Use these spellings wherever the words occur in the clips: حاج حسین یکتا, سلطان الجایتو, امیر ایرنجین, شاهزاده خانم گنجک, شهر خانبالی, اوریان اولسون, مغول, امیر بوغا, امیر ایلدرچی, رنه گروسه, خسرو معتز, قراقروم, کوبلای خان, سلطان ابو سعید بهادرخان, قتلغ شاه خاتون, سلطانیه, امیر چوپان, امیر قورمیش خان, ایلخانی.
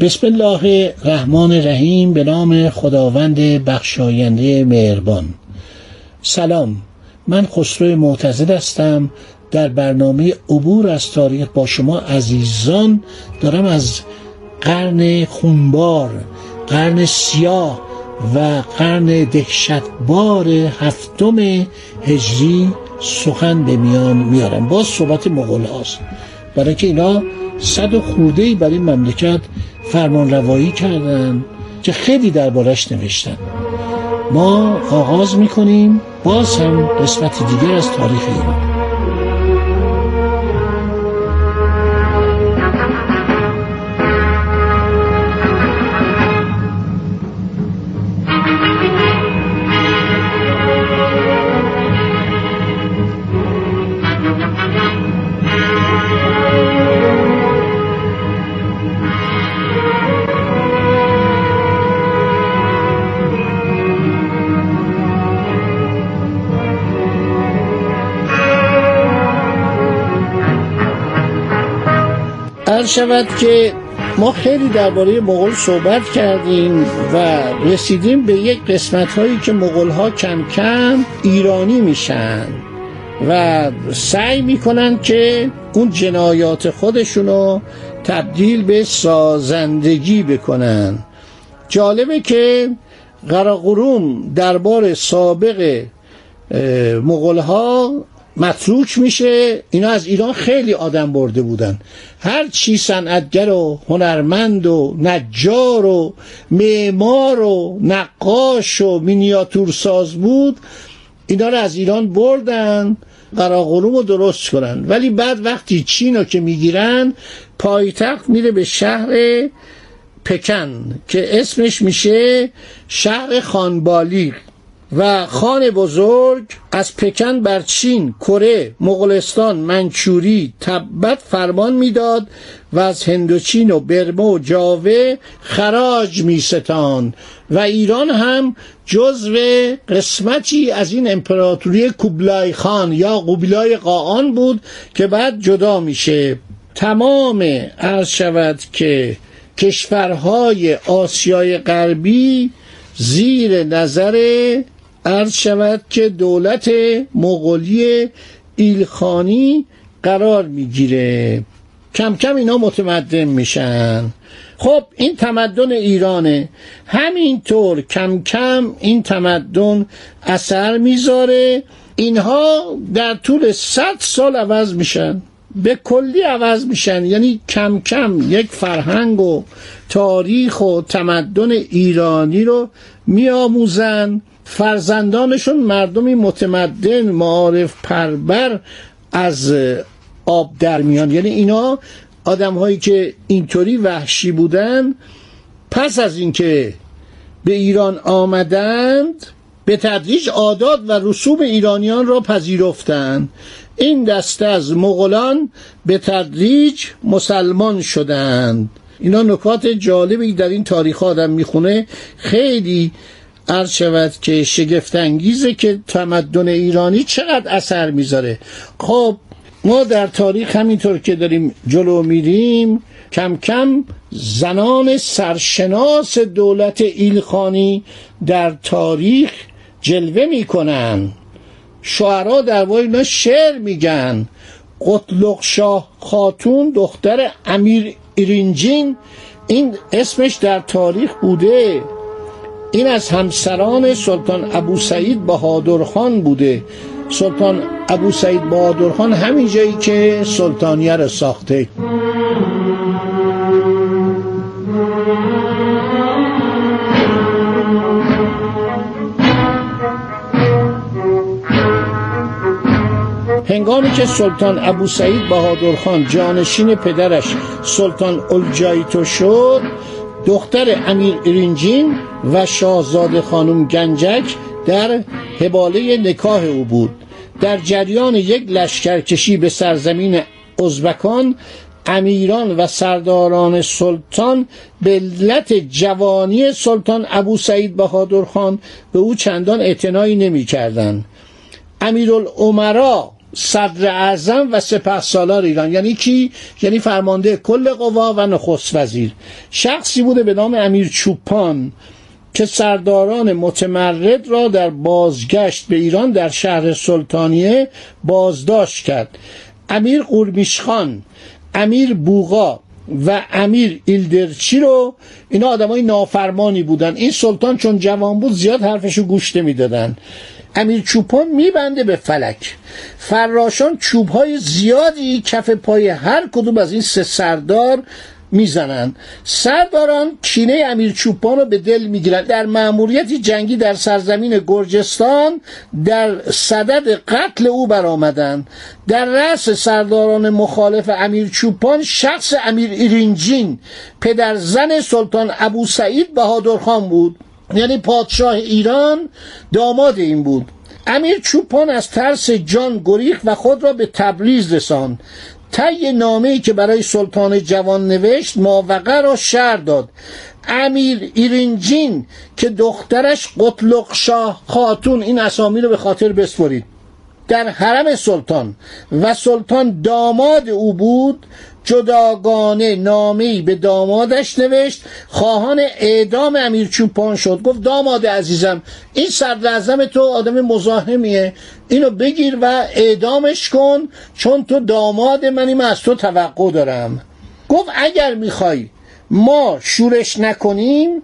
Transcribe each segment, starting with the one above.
بسم الله الرحمن الرحیم. به نام خداوند بخشاینده مهربان. سلام، من خسرو معتز هستم. در برنامه عبور از تاریخ با شما عزیزان دارم از قرن خونبار، قرن سیاه و قرن دهشتبار هفتم هجری سخن به میان میارم. باز صحبت مغول هاست، برای که اینا 100 و خورده‌ای برای مملکت فرمان روایی کردن که خیلی دربارش نوشتن. ما آغاز میکنیم باز هم قسمت دیگر از تاریخ ایران. شود که ما خیلی درباره مغول صحبت کردیم و رسیدیم به یک قسمت هایی که مغول ها کم کم ایرانی میشن و سعی میکنن که اون جنایات خودشونو تبدیل به سازندگی بکنن. جالبه که قراقروم دربار سابق مغول ها متروک میشه. اینا از ایران خیلی آدم برده بودن، هر چی صنعتگر و هنرمند و نجار و معمار و نقاش و مینیاتورساز بود اینا رو از ایران بردن قراقروم رو درست کنن. ولی بعد وقتی چین رو که میگیرن، پایتخت میره به شهر پکن که اسمش میشه شهر خانبالی و خان بزرگ از پکن بر چین، کره، مغولستان، منچوری، تبت فرمان میداد و از هندوچین و برمه و جاوه خراج میستان و ایران هم جزو قسمتی از این امپراتوری کوبلای خان یا قوبلای قاان بود که بعد جدا میشه. تمام عرض شود که کشورهای آسیای غربی زیر نظر عرض شود که دولت مغولی ایلخانی قرار میگیره. کم کم اینا متمدن میشن. خب این تمدن ایرانه. همینطور کم کم این تمدن اثر میذاره. اینها در طول 100 سال عوض میشن، به کلی عوض میشن. یعنی کم کم یک فرهنگ و تاریخ و تمدن ایرانی رو میاموزن. فرزندانشون مردمی متمدن، معارف پربر، از آب در میان. یعنی اینا آدم‌هایی که اینطوری وحشی بودن پس از اینکه به ایران آمدند به تدریج عادات و رسوم ایرانیان را پذیرفتند. این دسته از مغولان به تدریج مسلمان شدند. اینا نکات جالبی در این تاریخ آدم میخونه، خیلی عرض شود که شگفت انگیزه که تمدن ایرانی چقدر اثر میذاره. خب ما در تاریخ همینطور که داریم جلو میریم کم کم زنان سرشناس دولت ایلخانی در تاریخ جلوه میکنن. شعرا در واقع اینا شعر میگن. قتلغ شاه خاتون دختر امیر ایرنجین، این اسمش در تاریخ بوده. این از همسران سلطان ابو سعید بهادرخان بوده. سلطان ابو سعید بهادرخان همین جایی که سلطانیه را ساخته. هنگامی که سلطان ابو سعید بهادرخان جانشین پدرش سلطان الجایتو شد، دختر امیر ایرنجین و شاهزاده خانم گنجک در حباله نکاح او بود. در جریان یک لشکرکشی به سرزمین ازبکان، امیران و سرداران سلطان به علت جوانی سلطان ابو سعید بهادرخان به او چندان اعتنایی نمی کردند. امیرالامرا صدر اعظم و سپهسالار ایران، یعنی کی؟ یعنی فرمانده کل قوا و نخست وزیر، شخصی بوده به نام امیر چوپان که سرداران متمرد را در بازگشت به ایران در شهر سلطانیه بازداشت کرد. امیر قورمیش خان، امیر بوغا و امیر ایلدرچی رو، اینا آدمای نافرمانی بودن. این سلطان چون جوان بود زیاد حرفشو گوش نمیدادن. امیر چوپان میبنده به فلک. فراشان چوبهای زیادی کف پای هر کدوم از این سه سردار میزنن. سرداران کینه امیر چوپان رو به دل میگیرن. در مأموریتی جنگی در سرزمین گرجستان در صدد قتل او برآمدند. در رأس سرداران مخالف امیر چوپان شخص امیر ایرنجین، پدرزن سلطان ابو سعید بهادرخان بود، یعنی پادشاه ایران داماد این بود. امیر چوپان از ترس جان گریخت و خود را به تبریز رساند. طی نامه‌ای که برای سلطان جوان نوشت، ماوقع را شرح داد. امیر ایرنجین که دخترش قتلغ شاه خاتون، این اسامی رو به خاطر بسپرید، در حرم سلطان و سلطان داماد او بود، جداگانه نامه‌ای به دامادش نوشت، خواهان اعدام امیر چوپان شد. گفت داماد عزیزم، این صدراعظم تو آدم مزاحمیه، اینو بگیر و اعدامش کن، چون تو داماد منی، من از تو توقع دارم. گفت اگر میخوای ما شورش نکنیم،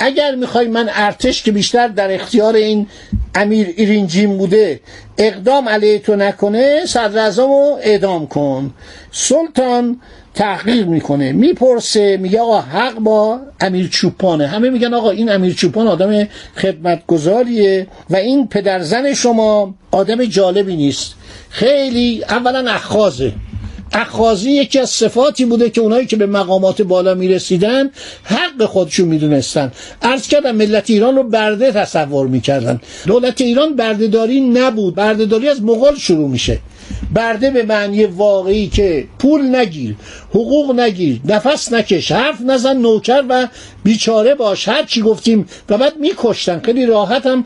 اگر میخوای من ارتش که بیشتر در اختیار این امیر ایرنجین بوده اقدام علیه تو نکنه، صدراعظم رو اعدام کن. سلطان تحقیق میکنه، میپرسه، میگه آقا حق با امیر چوپانه. همه میگن آقا این امیر چوپان آدم خدمتگزاریه و این پدرزن شما آدم جالبی نیست، خیلی اولا اخاذه. اخاذی یکی از صفاتی بوده که اونایی که به مقامات بالا میرسیدن حق خودشون میدونستن. عرض کردم ملت ایران رو برده تصور میکردن. دولت ایران بردهداری نبود، بردهداری از مغول شروع میشه. برده به معنی واقعی که پول نگیر، حقوق نگیر، نفس نکش، حرف نزن، نوکر و بیچاره باش، هر چی گفتیم و بعد میکشتن. خیلی راحت هم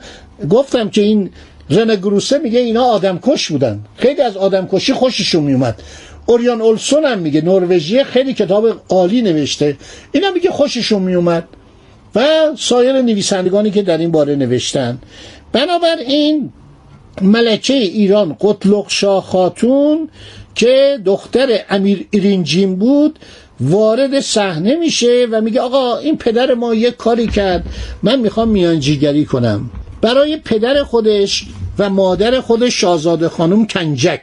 گفتم که این رنه گروسه میگه اینا آدم کش بودن، خیلی از آدم کشی خوششون میومد. اوریان اولسون هم میگه، نروژی، خیلی کتاب عالی نوشته، اینا میگه خوششون میومد و سایر نویسندگانی که در این باره نوشتن. بنابراین ملکه ایران قتلغ شاه خاتون که دختر امیر ایرنجین بود وارد صحنه میشه و میگه آقا این پدر ما یک کاری کرد، من میخوام میانجیگری کنم. برای پدر خودش و مادر خودش شاهزاده خانم کنجک،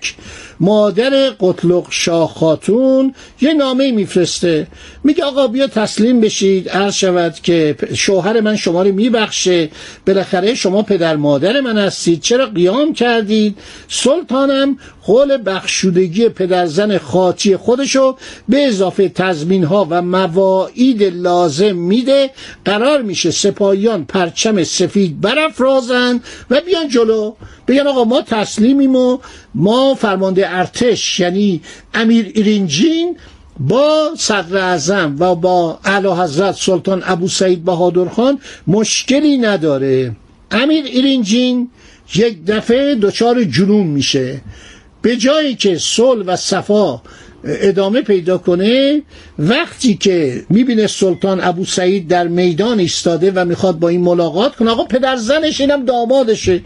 مادر قتلغ شاه خاتون، یه نامه میفرسته، میگه آقا بیا تسلیم بشید، عرض شود که شوهر من شما رو میبخشه، بالاخره شما پدر مادر من هستید، چرا قیام کردید؟ سلطانم قول بخشودگی پدرزن خاطی خودشو به اضافه تضمین‌ها و مواعید لازم میده. قرار میشه سپاهیان پرچم سفید برافرازن و بیان جلو، بگن آقا ما تسلیمیم و ما فرمانده ارتش، یعنی امیر ایرنجین با صدراعظم و با اعلیحضرت سلطان ابو سعید بهادرخان مشکلی نداره. امیر ایرنجین یک دفعه دچار جنون میشه. به جایی که صلح و صفا ادامه پیدا کنه، وقتی که میبینه سلطان ابو سعید در میدان ایستاده و میخواد با این ملاقات کنه، آقا پدرزنش، اینم دامادشه،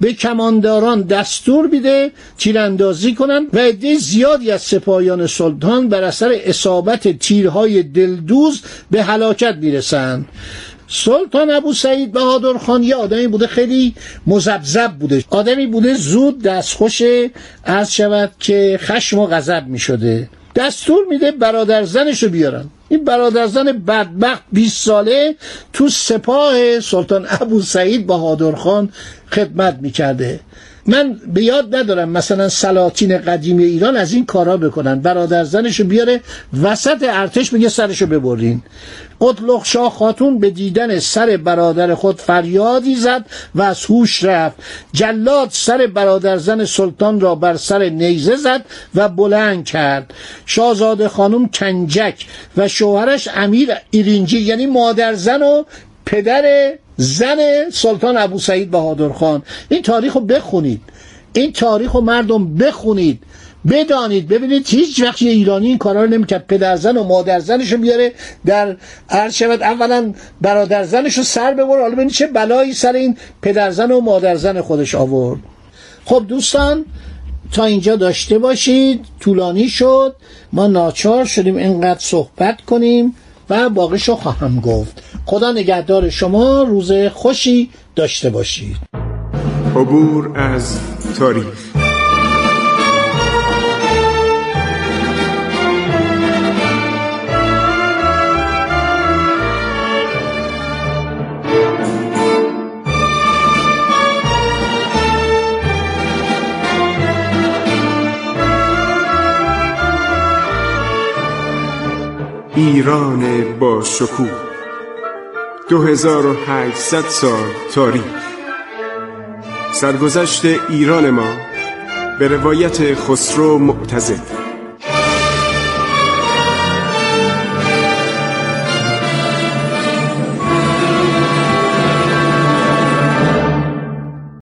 به کمانداران دستور میده تیراندازی کنن و عده زیادی از سپاهیان سلطان بر اثر اصابت تیرهای دلدوز به هلاکت میرسن. سلطان ابو سعید بهادرخان یه آدمی بوده خیلی مذبذب بوده، آدمی بوده زود دستخوش عرض شود که خشم و غضب می شده. دستور میده برادرزنشو بیارن. این برادرزن بدبخت 20 ساله تو سپاه سلطان ابو سعید بهادرخان خدمت می کرده. من به یاد ندارم مثلا سلاطین قدیم ایران از این کارا بکنن، برادر زنشو بیاره وسط ارتش بگه سرشو ببرین. قتلغ شاه خاتون به دیدن سر برادر خود فریادی زد و از هوش رفت. جلاد سر برادر زن سلطان را بر سر نیزه زد و بلند کرد. شاهزاده خانم گنجک و شوهرش امیر ایرنجین، یعنی مادر زن و پدر زن سلطان ابو سعید بهادرخان، این تاریخ رو بخونید، این تاریخ رو مردم بخونید، بدانید، ببینید هیچ وقت ایرانی این کارا رو نمی‌کرد، پدر زن و مادر زنشو میاره در ارشبت، اولا برادر زنشو سر ببر، حالا ببینید چه بلایی سر این پدر زن و مادر زن خودش آورد. خب دوستان تا اینجا داشته باشید، طولانی شد، ما ناچار شدیم اینقدر صحبت کنیم و باقیشو خواهم گفت. خدا نگهدار شما، روز خوشی داشته باشید. عبور از تاریخ. ایران با شکوه، 2800 سال تاریخ. سرگذشت ایران ما به روایت خسرو معتز.